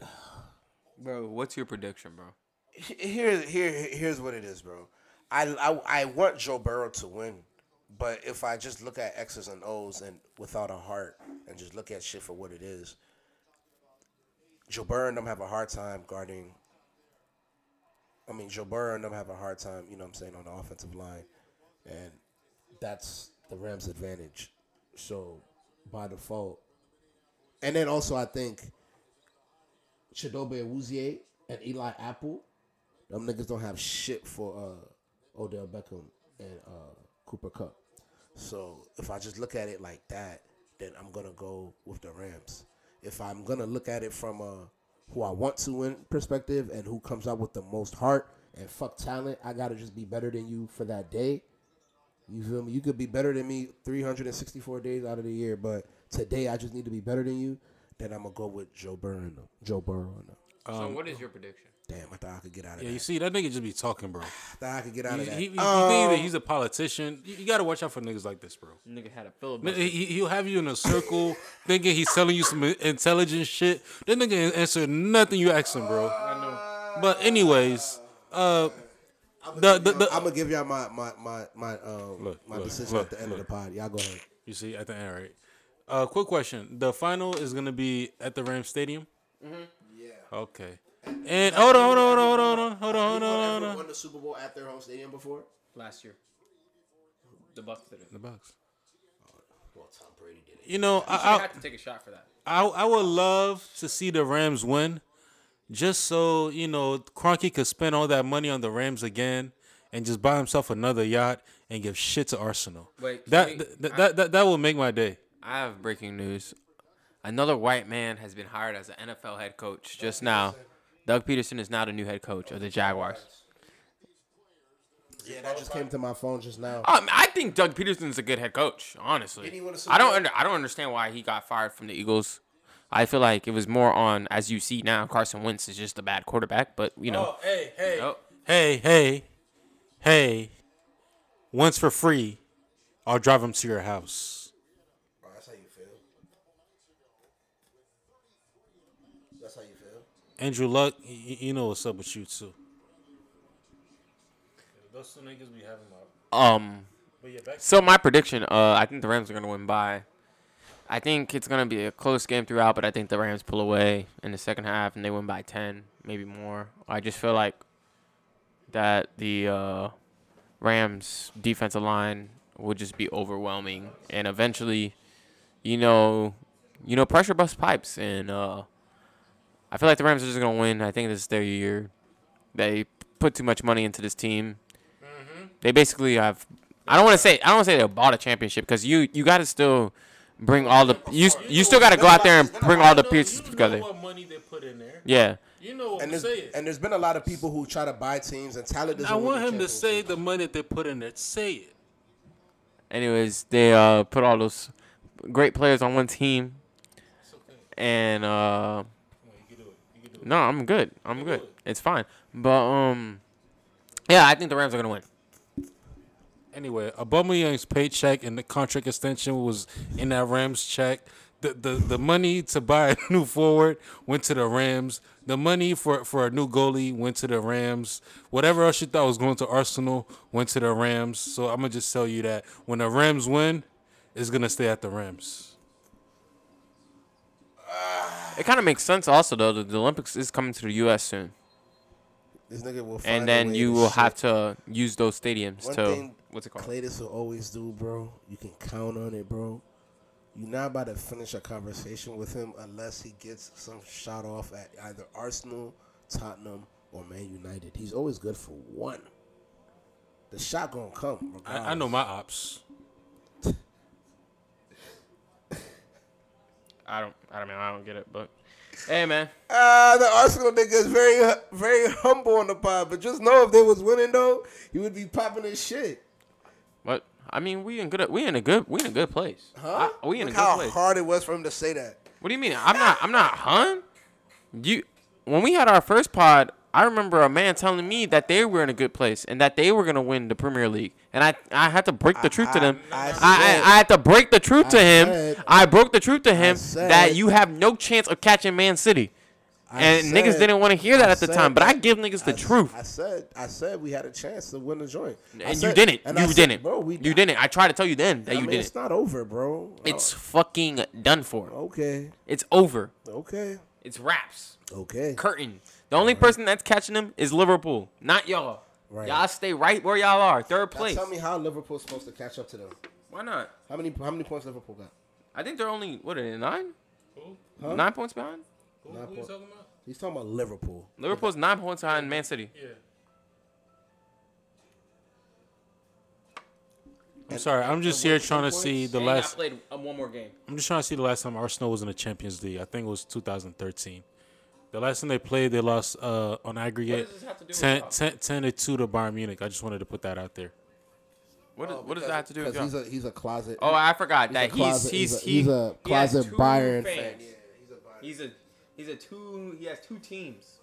bro, what's your prediction, bro? Here's what it is, bro. I want Joe Burrow to win, but if I just look at X's and O's and without a heart and just look at shit for what it is, Joe Burrow and them have a hard time, you know what I'm saying, on the offensive line, and that's the Rams' advantage. So, by default. And then also, I think Chidobe Awuzie and Eli Apple, them niggas don't have shit for Odell Beckham and Cooper Kupp. So, if I just look at it like that, then I'm going to go with the Rams. If I'm going to look at it from a who I want to win perspective and who comes out with the most heart and fuck talent, I got to just be better than you for that day. You feel me? You could be better than me 364 days out of the year, but today I just need to be better than you. Then I'm going to go with Joe Burrow. So what is your prediction? Damn, I thought I could get out of that. Yeah, you see, that nigga just be talking, bro. I thought I could get out of that. He's a politician. You got to watch out for niggas like this, bro. Nigga had a filibuster. He'll have you in a circle thinking he's selling you some intelligent shit. That nigga ain't answer nothing you ask him, bro. I know. But anyways, I'm gonna give y'all my decision at the end of the pod. Y'all go ahead. You see, at the end, right? Quick question: the final is gonna be at the Rams Stadium. Mm-hmm. Yeah. Okay. And hold on. Won the Super Bowl at their home stadium before? Last year. The Bucks did it. The Bucks. Well, Tom Brady did it. You know, I have to take a shot for that. I would love to see the Rams win. Just so, you know, Kroenke could spend all that money on the Rams again and just buy himself another yacht and give shit to Arsenal. Wait, that will make my day. I have breaking news. Another white man has been hired as an NFL head coach just now. Doug Peterson is now the new head coach of the Jaguars. Yeah, that just came to my phone just now. I think Doug Peterson's a good head coach, honestly. I don't understand why he got fired from the Eagles. I feel like it was more on, as you see now, Carson Wentz is just a bad quarterback, but, you know. Oh, hey. Once for free, I'll drive him to your house. Oh, that's how you feel? Andrew Luck, you know what's up with you, too. Those two niggas be having up. So my prediction, I think the Rams are going to win by... I think it's going to be a close game throughout, but I think the Rams pull away in the second half, and they win by 10. maybe more. I just feel like that the Rams' defensive line will just be overwhelming, and eventually, you know, pressure busts pipes, and I feel like the Rams are just gonna win. I think this is their year. They put too much money into this team. Mm-hmm. They basically have. I don't want to say they bought a championship, because you got to still bring all the you still got to go out there and bring all the pieces together. You know what money they put in there. Yeah. You know what I'm saying. And there's been a lot of people who try to buy teams and talent doesn't. I want him to say the money they put in there. Say it. Anyways, they put all those great players on one team. It's okay. And no, I'm good. I'm good. It's fine. But yeah, I think the Rams are gonna win. Anyway, Aubameyang's paycheck and the contract extension was in that Rams check. The money to buy a new forward went to the Rams. The money for a new goalie went to the Rams. Whatever else you thought was going to Arsenal went to the Rams. So I'm going to just tell you that when the Rams win, it's going to stay at the Rams. It kind of makes sense also, though. The Olympics is coming to the U.S. soon. This nigga will find and then you will have to use those stadiums. One thing what's it called? Claytis will always do, bro. You can count on it, bro. You're not about to finish a conversation with him unless he gets some shot off at either Arsenal, Tottenham, or Man United. He's always good for one. The shot gonna come. Regardless. I know my ops. I don't get it, but hey, man. The Arsenal nigga is very, very humble on the pod, but just know if they was winning though, he would be popping his shit. What? I mean, we in a good place. Huh? We in Look a good how place. Hard it was for him to say that. What do you mean? I'm not. Huh? When we had our first pod, I remember a man telling me that they were in a good place and that they were gonna win the Premier League, and I had to break the truth to them. I had to break the truth to him. I broke the truth to him that you have no chance of catching Man City, and niggas didn't want to hear that at the time. But I give niggas the truth. I said we had a chance to win the joint, and you didn't. You didn't, bro. You didn't. I tried to tell you then that you didn't. It's not over, bro. It's fucking done for. Okay. It's over. Okay. It's wraps. Okay. Curtain. The only person that's catching them is Liverpool, not y'all. Right. Y'all stay right where y'all are, third place. Now tell me how Liverpool's supposed to catch up to them. Why not? How many points Liverpool got? I think they're only, what are they, 9? Who? Huh? 9 points behind? Who are you talking about? He's talking about Liverpool. Liverpool's 9 points behind Man City. Yeah. I'm sorry. I'm just here trying to see the last. I played one more game. I'm just trying to see the last time Arsenal was in the Champions League. I think it was 2013. The last time they played, they lost on aggregate 10-2 to Bayern Munich. I just wanted to put that out there. What does that have to do with y'all? He's a closet. Oh, I forgot that he's a closet Bayern fan. Yeah, he has two teams.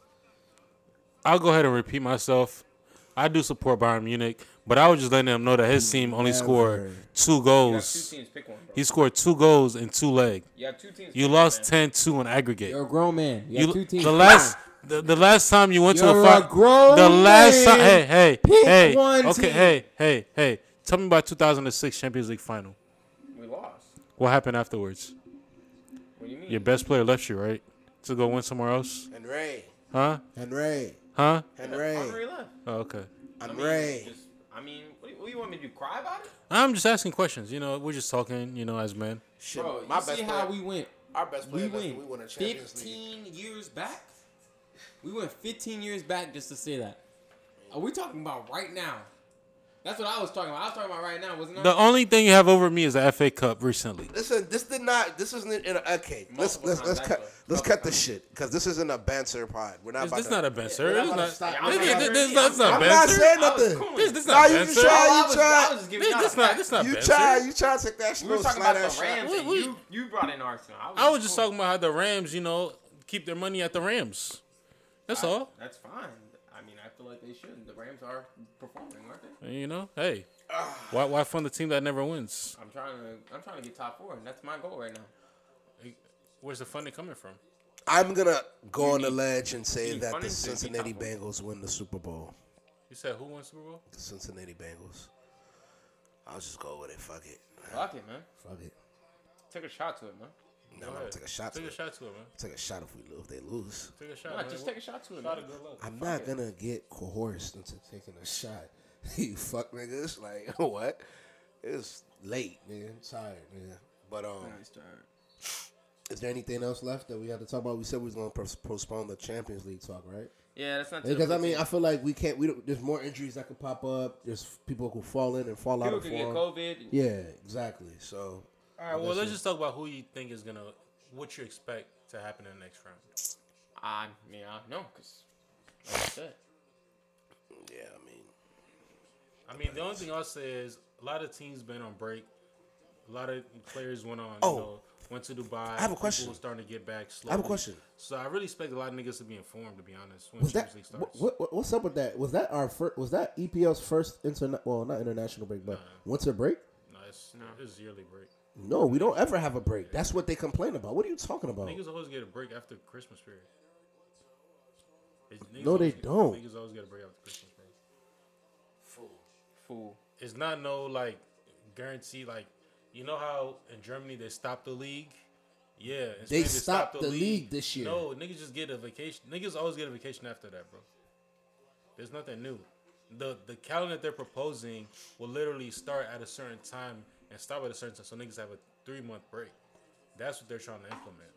I'll go ahead and repeat myself. I do support Bayern Munich, but I was just letting them know that his team only scored 2 goals. You have 2 teams. Pick one, bro. He scored 2 goals in 2 legs. You have 2 teams. You lost 10-2 on aggregate. You're a grown man. You have 2 teams. The last time you went to a fight. The last time. Hey. One okay. Team. Hey. Tell me about 2006 Champions League final. We lost. What happened afterwards? What do you mean? Your best player left you, right? To go win somewhere else. Henry. Huh? Henry left. Oh, okay. I mean, what do you want me to do? Cry about it? I'm just asking questions. You know, we're just talking. You know, as men. Shit, bro, my best see player, how we went. Our best player. We won a Champions 15 League. Years back. We went 15 years back just to say that. Are we talking about right now? That's what I was talking about. I was talking about right now, wasn't I? The only thing you have over me is the FA Cup recently. Listen, this isn't in a okay. Let's cut this shit, because this isn't a banter pod. We're not. This is not a banter. That's not banter. I'm not saying nothing. This not banter. You try. You try to take that shit. We were talking about the Rams. You brought in Arsenal. I was just talking about how the Rams, you know, keep their money at the Rams. That's all. That's fine. I feel like they shouldn't. The Rams are performing, aren't they? You know, hey, why fund the team that never wins? I'm trying to get top 4, and that's my goal right now. Where's the funding coming from? I'm gonna go on the ledge and say that the Cincinnati Bengals win the Super Bowl. You said who won the Super Bowl? The Cincinnati Bengals. I'll just go with it. Fuck it. Fuck it, man. Fuck it. Take a shot to it, man. No, I'm gonna take a shot to him. Take a shot to him, man. Take a shot if they lose. Take a shot, man. Just take a shot to him, man. I'm not gonna get coerced into taking a shot. You fuck niggas. Like, what? It's late, man. I'm tired, man. But, is there anything else left that we have to talk about? We said we was going to postpone the Champions League talk, right? Yeah, that's not true. Because, I mean, I feel like we can't, there's more injuries that could pop up. There's people who fall in and fall out of form. People could get COVID. Yeah, exactly. So, all right, well, let's just talk about who you think is going to, what you expect to happen in the next round. I mean, I don't know, because, like I said. Yeah, I mean, the only thing I'll say is a lot of teams been on break. A lot of players went to Dubai. I have a question. People were starting to get back slowly. I have a question. So I really expect a lot of niggas to be informed, to be honest, when Champions League starts. What's up with that? Was that EPL's first not international break, but winter break? No, it's yearly break. No, we don't ever have a break. That's what they complain about. What are you talking about? Niggas always get a break after Christmas period. No, they don't. Niggas always get a break after Christmas period. Fool. It's not guarantee. Like, you know how in Germany they stopped the league? Yeah. They stopped the league this year. No, niggas just get a vacation. Niggas always get a vacation after that, bro. There's nothing new. The calendar they're proposing will literally start at a certain time and stop at a certain time, so niggas have a 3-month break. That's what they're trying to implement.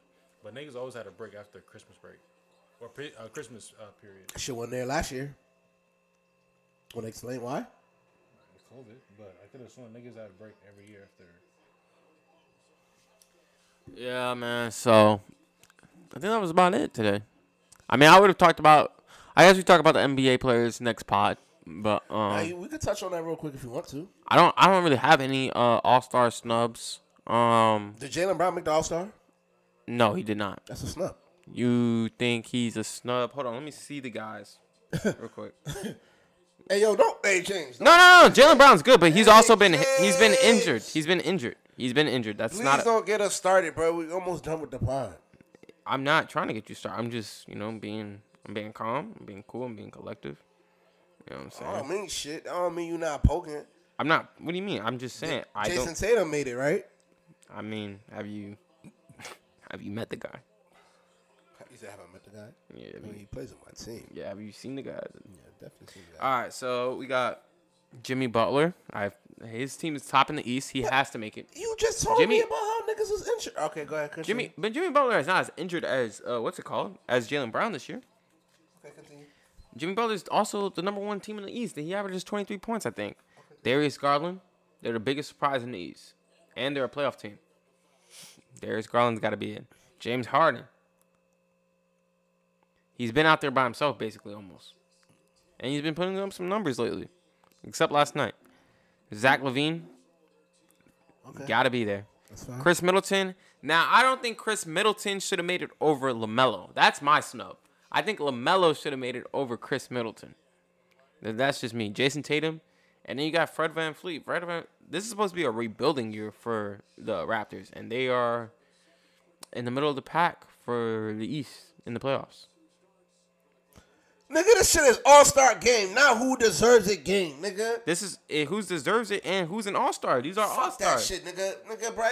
But niggas always had a break after Christmas break. Or Christmas period. Shit wasn't there last year. Want to explain why? COVID, but I could have sworn niggas had a break every year after. Yeah, man. So I think that was about it today. I mean, I would have talked about. I guess we talk about the NBA players next pod, but we could touch on that real quick if you want to. I don't really have any All Star snubs. Did Jaylen Brown make the All Star? No, he did not. That's a snub. You think he's a snub? Hold on, let me see the guys real quick. Hey, yo, don't. Hey, James. No. Jaylen Brown's good, but he's been injured. He's been injured. That's Please not. Please don't get us started, bro. We're almost done with the pod. I'm not trying to get you started. I'm just, being calm. I'm being cool. I'm being collective. You know what I'm saying? I don't mean shit. I don't mean you're not poking. I'm not. What do you mean? I'm just saying. Jason Tatum made it, right? I mean, have you met the guy? You said, have I met the guy? Yeah. I mean, he plays on my team. Yeah, have you seen the guys? Yeah, definitely seen the guys. All right, so we got Jimmy Butler. His team is top in the East. He has to make it. You just told me about how niggas was injured. Okay, go ahead, continue. Jimmy Butler is not as injured as, as Jaylen Brown this year. Okay, continue. Jimmy Butler is also the number one team in the East. He averages 23 points, I think. Okay. Darius Garland, they're the biggest surprise in the East. And they're a playoff team. Darius Garland's got to be in. James Harden. He's been out there by himself, basically, almost. And he's been putting up some numbers lately, except last night. Zach LaVine, got to be there. That's fine. Chris Middleton. Now, I don't think Chris Middleton should have made it over LaMelo. That's my snub. I think LaMelo should have made it over Chris Middleton. That's just me. Jason Tatum. And then you got Fred VanVleet. This is supposed to be a rebuilding year for the Raptors, and they are in the middle of the pack for the East in the playoffs. Nigga, this shit is all-star game, not who deserves it game, nigga. This is who deserves it and who's an all-star. These are all-stars. Fuck that shit, nigga. Nigga, bro,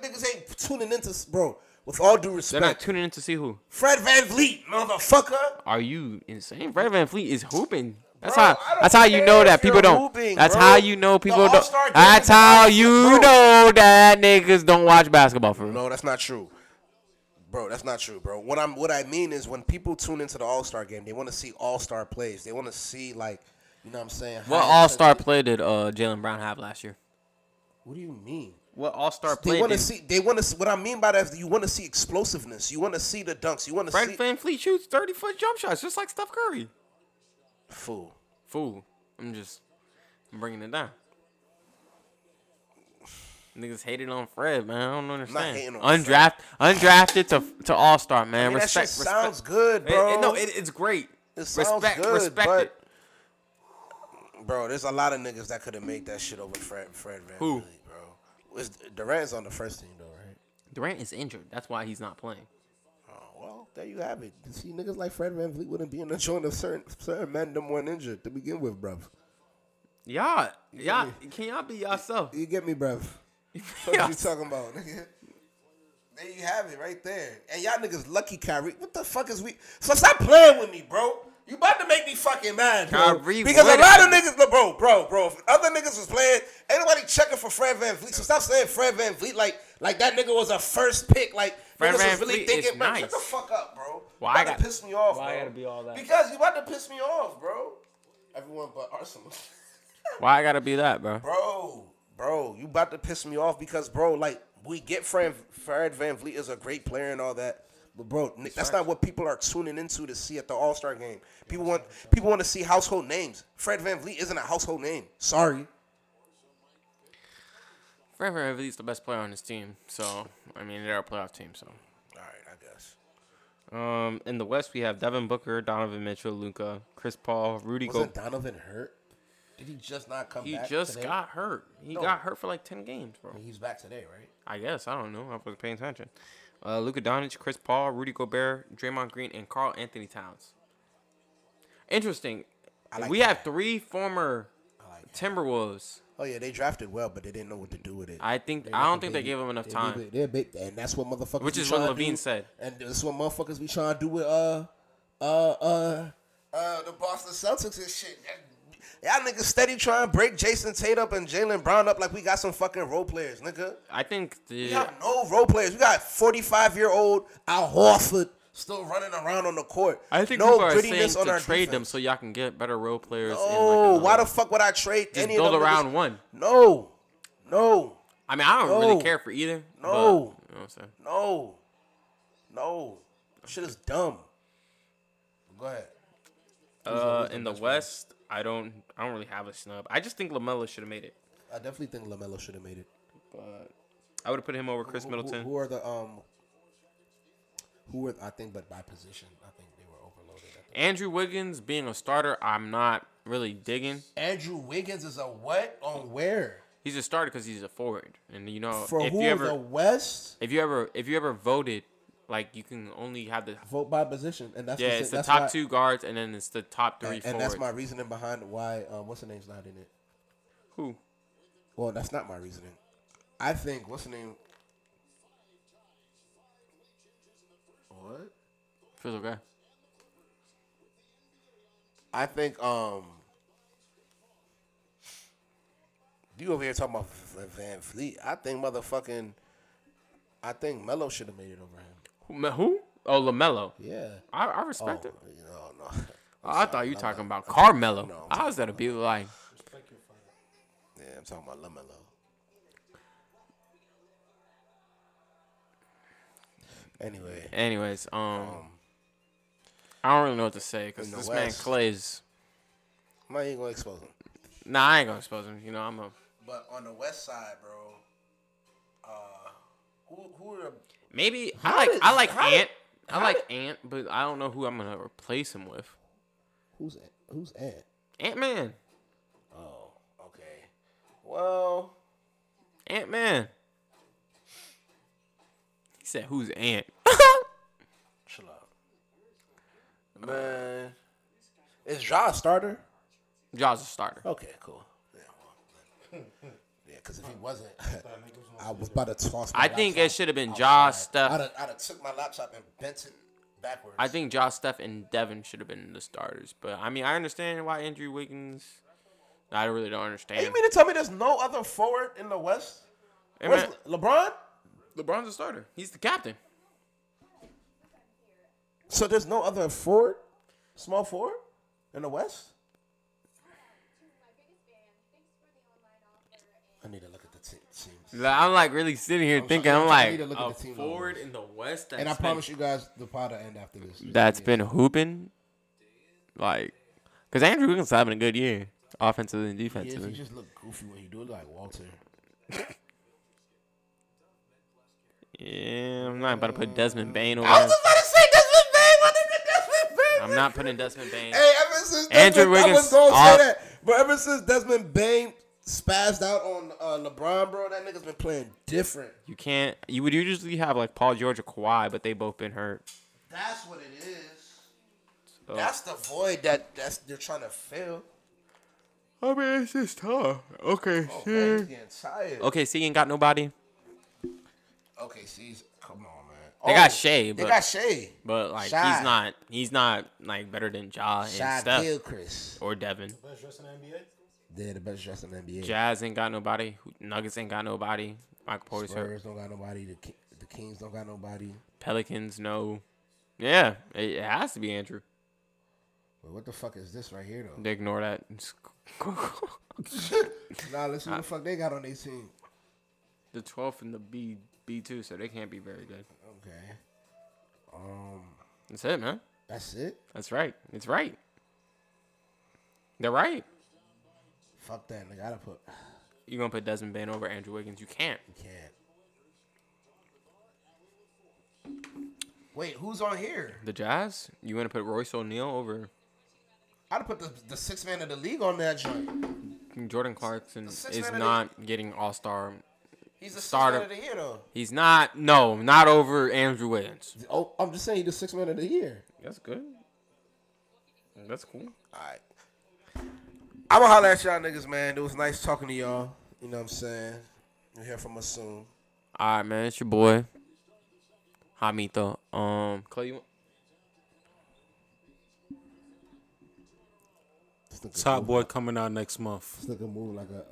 niggas ain't tuning into, bro, with all due respect. They're not tuning in to see who? Fred VanVleet, motherfucker. Are you insane? Fred VanVleet is hooping. That's how you know that people don't. That's how you know people don't. That's how you know that niggas don't watch basketball for real. No, that's not true. Bro, that's not true, bro. What I mean is when people tune into the All-Star game, they want to see All-Star plays. They want to see, you know what I'm saying? What All-Star play did Jaylen Brown have last year? What do you mean? What All-Star play did? They want to see. What I mean by that is you want to see explosiveness. You want to see the dunks. You want to see. Fred VanVleet shoots 30-foot jump shots just like Steph Curry. Fool. I'm bringing it down. Niggas hated on Fred, man. I don't understand. Not hating on Undrafted to all-star, man. I mean, respect. That shit sounds good, bro. It's great. It sounds good. Respect it. Bro, there's a lot of niggas that could have made that shit over Fred VanVleet, bro. Durant's on the first team, though, right? Durant is injured. That's why he's not playing. Oh, well, there you have it. See, niggas like Fred VanVleet wouldn't be in the joint of certain men them weren't injured to begin with, bro. Y'all, can y'all be yourself? You get me, bro. What you talking about, nigga? There you have it right there. And y'all niggas lucky Kyrie. What the fuck is we? So stop playing with me, bro. You about to make me fucking mad, bro. Kyrie, because a lot of niggas, bro. If other niggas was playing, ain't nobody checking for Fred VanVleet. So stop saying Fred VanVleet like that nigga was a first pick. Like Fred niggas was really thinking, bro, nice. Shut the fuck up, bro. Why you about to piss me off, bro? Why I gotta be all that? Because you about to piss me off, bro. Everyone but Arsenal. Why I gotta be that, bro? Bro, you about to piss me off because, bro, like, we get Fred VanVleet is a great player and all that. But, bro, Nick, that's not what people are tuning into to see at the All-Star game. People want to see household names. Fred VanVleet isn't a household name. Sorry. Fred VanVleet's the best player on this team. So, I mean, they're a playoff team, so. All right, I guess. In the West, we have Devin Booker, Donovan Mitchell, Luka, Chris Paul, Rudy Gobert. Wasn't Donovan hurt? Did he just not come back? He just got hurt. He got hurt for like 10 games, bro. I mean, he's back today, right? I guess. I don't know. I wasn't paying attention. Luka Doncic, Chris Paul, Rudy Gobert, Draymond Green, and Karl Anthony Towns. Interesting. Like we have three former Timberwolves. Oh, yeah. They drafted well, but they didn't know what to do with it. I don't think they gave him enough time. And that's what motherfuckers Which is what Levine said. And that's what motherfuckers be trying to do with the Boston Celtics and shit. Y'all niggas steady trying to break Jason Tatum and Jaylen Brown up like we got some fucking role players, nigga. I think we got no role players. We got 45-year-old Al Horford still running around on the court. I think people are saying to trade them so y'all can get better role players. No, why the fuck would I trade any of them? Just build around one. No. I mean, I don't really care for either. No. But, you know what I'm saying? No. Shit is dumb. Go ahead. In the West... I don't really have a snub. I just think LaMelo should have made it. I definitely think LaMelo should have made it. But I would have put him over Chris Middleton. I think by position, I think they were overloaded. Andrew Wiggins being a starter, I'm not really digging. Andrew Wiggins is a what on where? He's a starter because he's a forward. And you know, for if who you ever, the West? If you ever voted, like, you can only have the... Vote by position. And that's it's the top two guards, and then it's the top three forwards. And that's my reasoning behind why... what's the name's not in it? Who? Well, that's not my reasoning. I think... What's the name? What? Feels okay. I think... You over here talking about VanVleet. I think Melo should have made it over him. Who? Oh, LaMelo. Yeah. I respect it. No. I thought you were talking about Carmelo. No, I was going to be like. Respect your father. Yeah, I'm talking about LaMelo. Anyways, I don't really know what to say because this man Clay's. I'm not even going to expose him. Nah, I ain't going to expose him. You know, I'm a. But on the West side, bro, who are the. Maybe I like Ant, but I don't know who I'm gonna replace him with. Who's Ant? Ant-Man. Oh, okay. Well, Ant-Man. He said, "Who's Ant?" Chill out, man. Is Ja a starter? Ja's a starter. Okay, cool. Yeah. Well, because if he wasn't, I was about to toss my laptop. I think it should have been Ja, Steph. I'd have took my laptop and bent it backwards. I think Ja, Steph, and Devin should have been the starters. But, I mean, I understand why Andrew Wiggins. I really don't understand. Hey, you mean to tell me there's no other forward in the West? Hey, where's LeBron? LeBron's a starter. He's the captain. So there's no other forward, small forward in the West? I need to look at the teams. I'm like really sitting here thinking, forward in the West. And I promise you guys the pod will end after this. That's been hooping. Like, because Andrew Wiggins is having a good year, offensively and defensively. He just look goofy when you do it, like Walter. Yeah, I'm not about to put Desmond Bane over. I was just about to say Desmond Bane. Why didn't Desmond Bane? I'm not putting Desmond Bane. Hey, ever since Andrew Wiggins, I was going to say that. But ever since Desmond Bane spazzed out on LeBron, bro, that nigga's been playing different. You can't. You would usually have like Paul George or Kawhi, but they both been hurt. That's what it is. So. That's the void that's they're trying to fill. I mean, it's just tough. Okay, C's getting tired. Okay, C ain't got nobody. Okay, C's Come on, man. They got Shai. They got Shai. But like Shai. he's not like better than Ja and Shai Steph Gilchrist. Or Devin. The best dressed in the NBA? They're the best dressed in the NBA. Jazz ain't got nobody. Nuggets ain't got nobody. Michael Porter Spurs don't got nobody. The Kings don't got nobody. Pelicans, no. Yeah, it has to be Andrew. But what the fuck is this right here, though? They ignore that. Nah, let's see what the fuck they got on their team. The 12th and the B2, so they can't be very good. Okay. That's it, man. That's it? That's right. It's right. They're right. Fuck that. I gotta put... You're going to put Desmond Bain over Andrew Wiggins. You can't. You can't. Wait, who's on here? The Jazz? You want to put Royce O'Neal over... I'd put the sixth man of the league on that joint. Jordan Clarkson is not getting all-star... He's the starter of the year, though. He's not. No, not over Andrew Wiggins. Oh, I'm just saying he's the sixth man of the year. That's good. That's cool. All right. I'm going to holler at y'all niggas, man. It was nice talking to y'all. You know what I'm saying? You'll hear from us soon. All right, man. It's your boy. Hamito. Clay, you want? Top Boy coming out next month. It's looking move like a...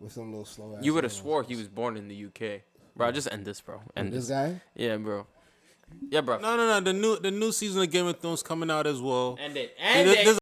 With some little slow ass. You would have swore he was born in the UK. Bro, just end this, bro. End this guy? Yeah, bro. Yeah, bro. No. The new season of Game of Thrones coming out as well. End it. End it.